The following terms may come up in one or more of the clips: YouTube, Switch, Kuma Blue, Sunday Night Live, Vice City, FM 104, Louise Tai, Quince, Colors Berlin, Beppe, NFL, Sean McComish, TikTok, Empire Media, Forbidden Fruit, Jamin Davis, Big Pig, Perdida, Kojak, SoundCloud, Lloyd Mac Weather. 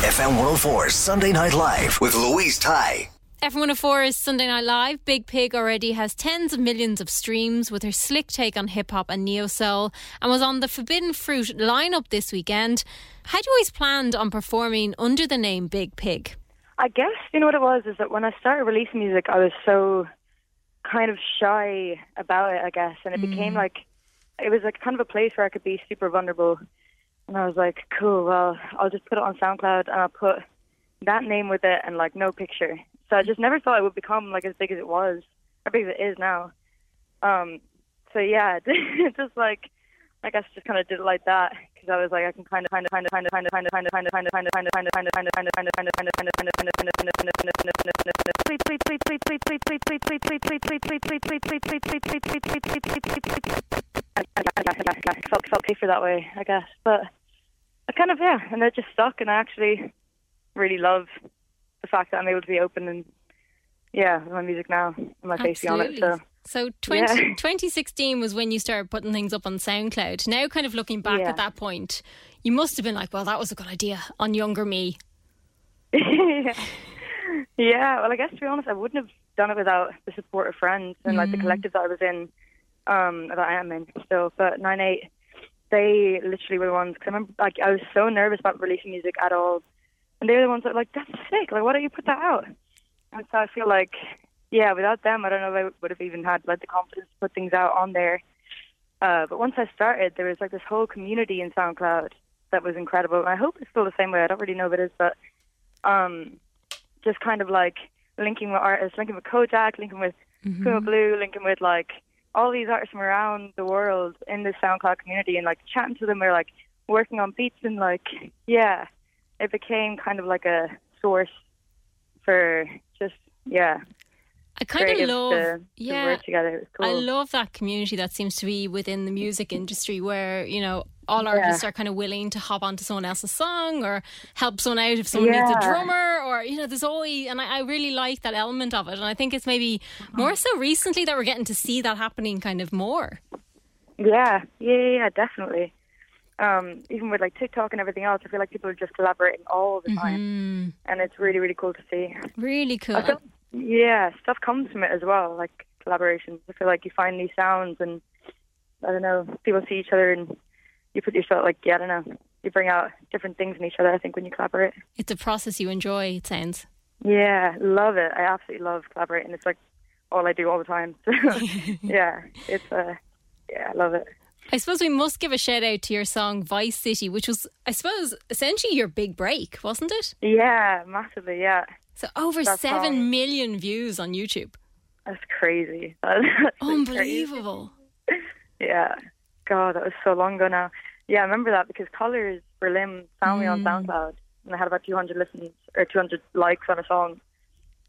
FM 104 Sunday Night Live with Louise Tai. FM 104 is Sunday Night Live. Big Pig already has tens of millions of streams with her slick take on hip-hop and neo-soul, and was on the Forbidden Fruit lineup this weekend. Had you always planned on performing under the name Big Pig? I guess, you know what it was, is that when I started releasing music, I was so kind of shy about it, I guess, and it became like, it was like kind of a place where I could be super vulnerable. And I was like, cool, well, I'll just put it on SoundCloud and I'll put that name with it and like no picture. So I just never thought it would become like as big as it was, or big as it is now. So yeah, just like I guess just kind of did it like that because I was like I can felt safer that way, I guess. But I kind of and that just stuck, and I actually really love the fact that I'm able to be open and with my music now and my facing on it. So 2016 was when you started putting things up on SoundCloud. Now kind of looking back at that point, you must have been like, well, that was a good idea on younger me. Well, I guess to be honest, I wouldn't have done it without the support of friends and like the collective that I was in, that I am in still. But 9-8, they literally were the ones, cause I remember like I was so nervous about releasing music at all. And they were the ones that were like, that's sick. Like, why don't you put that out? And so I feel like, without them, I don't know if I would have even had like the confidence to put things out on there. But once I started, there was like this whole community in SoundCloud that was incredible. And I hope it's still the same way. I don't really know if it is, but just kind of like linking with artists, linking with Kojak, linking with Kuma Blue, linking with like all these artists from around the world in this SoundCloud community and like chatting to them or like working on beats and like, it became kind of like a source for just, I kind of love to work together. It was cool. I love that community that seems to be within the music industry where, you know, all artists are kind of willing to hop onto someone else's song or help someone out if someone needs a drummer or, you know, there's always, and I really like that element of it. And I think it's maybe more so recently that we're getting to see that happening kind of more. Yeah, definitely. Even with like TikTok and everything else, I feel like people are just collaborating all the time, and it's really, really cool to see. Really cool. Stuff comes from it as well, like collaborations. I feel like you find new sounds, and I don't know, people see each other, and you put yourself like, you bring out different things in each other. I think when you collaborate, it's a process you enjoy. It sounds. Yeah, love it. I absolutely love collaborating. It's like all I do all the time. So it's I love it. I suppose we must give a shout out to your song Vice City, which was, I suppose, essentially your big break, wasn't it? Yeah, massively, yeah. So over 7 million views on YouTube. That's crazy. That's unbelievable. Crazy. Yeah. God, that was so long ago now. Yeah, I remember that because Colors Berlin found me on SoundCloud and I had about 200 listens or 200 likes on a song.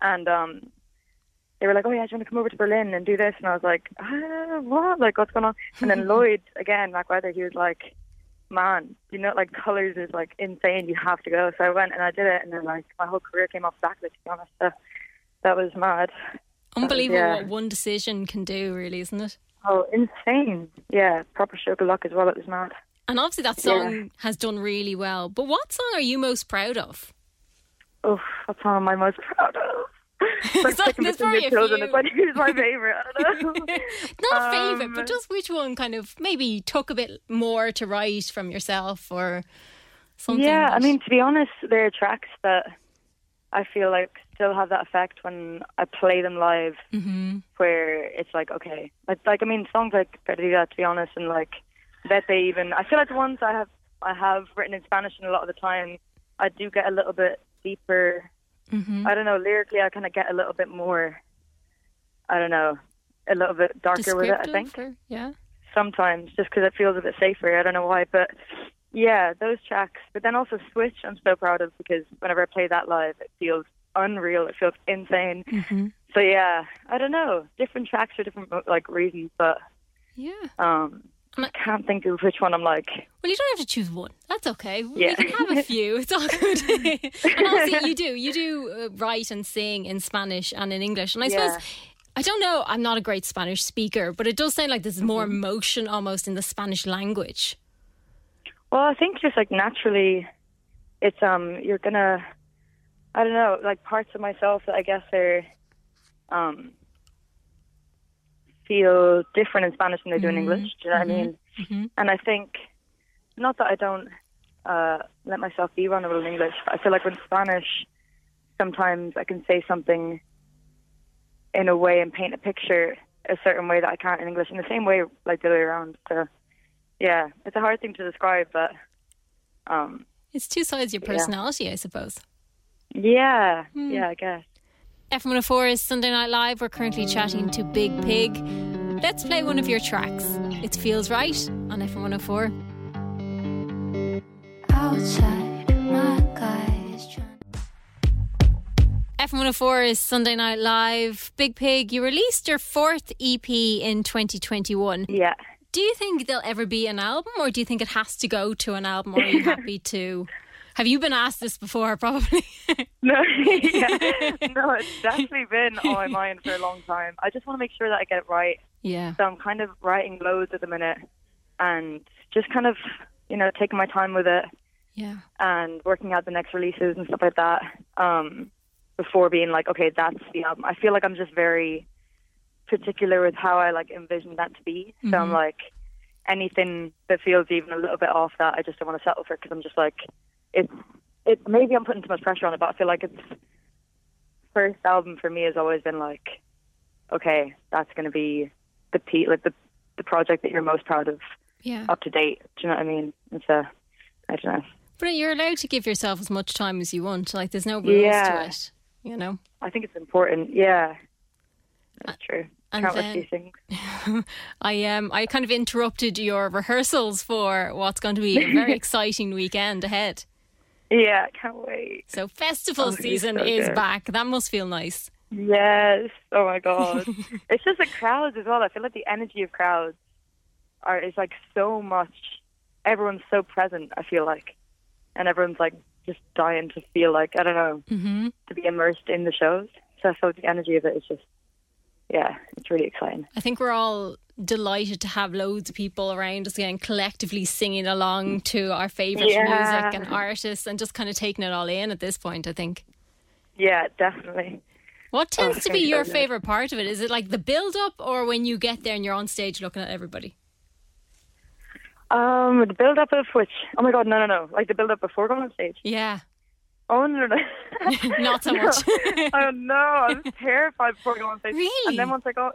And they were like, oh yeah, do you want to come over to Berlin and do this? And I was like, what? Like, what's going on? And then Lloyd, again, Mac Weather, he was like, man, you know, like, Colors is like insane. You have to go. So I went and I did it. And then like, my whole career came off back, to be honest. So that was mad. Unbelievable what one decision can do, really, isn't it? Oh, insane. Yeah, proper stroke of luck as well. It was mad. And obviously that song has done really well. But what song are you most proud of? Oh, what song am I most proud of? It's my favourite. I don't know. Not favourite, but just which one kind of maybe took a bit more to write from yourself or something. Yeah, I mean, to be honest, there are tracks that I feel like still have that effect when I play them live, where it's like, okay, like I mean, songs like Perdida, to be honest, and like Beppe even. I feel like the ones I have written in Spanish, and a lot of the time I do get a little bit deeper. I don't know, lyrically I kind of get a little bit more, I don't know, a little bit darker with it, I think. Sometimes, just because it feels a bit safer, I don't know why, but Yeah, those tracks. But then also Switch, I'm so proud of, because whenever I play that live, it feels unreal. It feels insane. Mm-hmm. So yeah, I don't know. Different tracks for different like reasons, but yeah. I can't think of which one I'm like. Well, you don't have to choose one. That's okay. Yeah. We can have a few. It's all good. And obviously, you do write and sing in Spanish and in English. And I suppose, I don't know, I'm not a great Spanish speaker, but it does sound like there's more emotion almost in the Spanish language. Well, I think just like naturally, it's you're gonna, I don't know, like parts of myself that I guess are feel different in Spanish than they do in English. Do you know what I mean? Mm-hmm. And I think, not that I don't let myself be vulnerable in English, but I feel like with Spanish, sometimes I can say something in a way and paint a picture a certain way that I can't in English. In the same way, like the other way around. So, yeah, it's a hard thing to describe, but it's two sides of your personality, I suppose. Yeah, I guess. FM 104 is Sunday Night Live. We're currently chatting to Big Pig. Let's play one of your tracks. It Feels Right on FM 104. Outside, my guy is trying. FM 104 is Sunday Night Live. Big Pig, you released your fourth EP in 2021. Yeah. Do you think there'll ever be an album, or do you think it has to go to an album, or are you happy to... Have you been asked this before, probably? No, it's definitely been on my mind for a long time. I just want to make sure that I get it right. Yeah. So I'm kind of writing loads at the minute and just kind of, taking my time with it. Yeah. And working out the next releases and stuff like that before being like, okay, that's the album. I feel like I'm just very particular with how I like envision that to be. So I'm like, anything that feels even a little bit off that, I just don't want to settle for, because I'm just like... It's maybe I'm putting too much pressure on it, but I feel like it's first album for me has always been like, okay, that's going to be the project that you're most proud of, up to date. Do you know what I mean? And so I don't know. But you're allowed to give yourself as much time as you want. Like, there's no rules to it. You know. I think it's important. Yeah, that's true. And then, I kind of interrupted your rehearsals for what's going to be a very exciting weekend ahead. Yeah, I can't wait. So festival season is back. That must feel nice. Yes. Oh my God. It's just the crowds as well. I feel like the energy of crowds is like so much. Everyone's so present, I feel like. And everyone's like just dying to feel like, I don't know, to be immersed in the shows. So I feel like the energy of it is just, yeah, it's really exciting. I think we're all delighted to have loads of people around us again, collectively singing along to our favourite music and artists, and just kind of taking it all in at this point, I think. Yeah, definitely. What tends to be your favourite part of it? Is it like the build-up, or when you get there and you're on stage looking at everybody? The build-up of which? Oh my God, no. Like the build-up before going on stage? Yeah. Oh, no. Not so much. Oh, no. I was terrified before going on stage. Really? And then once I go,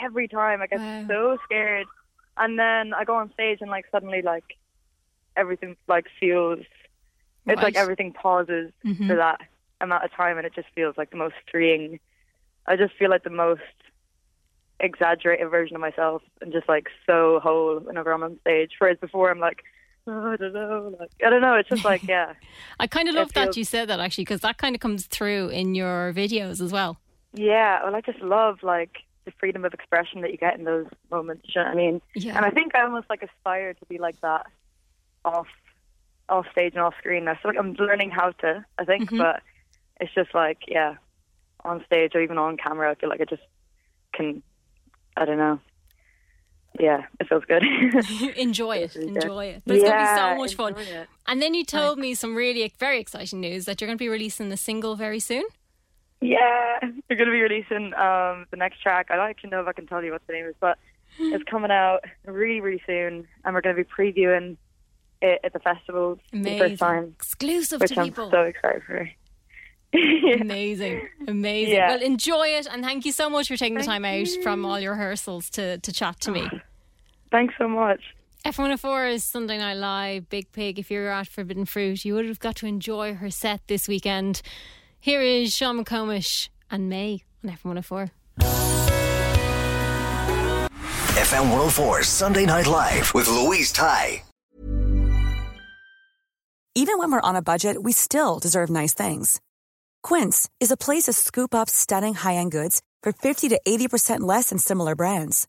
every time I get so scared. And then I go on stage and, like, suddenly, like, everything, like, feels... It's like everything pauses for that amount of time, and it just feels like the most freeing. I just feel like the most exaggerated version of myself and just, like, so whole whenever I'm on stage. Whereas before, I'm like... Oh, I don't know. It's just like, yeah. I kind of love that you said that, actually, because that kind of comes through in your videos as well. Yeah. Well, I just love, like, the freedom of expression that you get in those moments. You know what I mean? Yeah. And I think I almost, like, aspire to be like that off stage and off screen. I feel like I'm learning how to, I think, but it's just like, yeah, on stage or even on camera, I feel like I just can, I don't know. Yeah, it feels good. Enjoy it. But it's going to be so much fun. And then you told me some really very exciting news that you're going to be releasing the single very soon. Yeah, you're going to be releasing the next track. I don't actually know if I can tell you what the name is, but it's coming out really, really soon. And we're going to be previewing it at the festival for the first time. Exclusive to people. I'm so excited for. Amazing. Yeah. Well, enjoy it, and thank you so much for taking the time out from all your rehearsals to chat to me. Thanks so much. F104 is Sunday Night Live. Big Pig, if you're at Forbidden Fruit, you would have got to enjoy her set this weekend. Here is Sean McComish and May on F104. FM 104 Sunday Night Live with Louise Tai. even when we're on a budget, we still deserve nice things. Quince is a place to scoop up stunning high-end goods for 50 to 80% less than similar brands.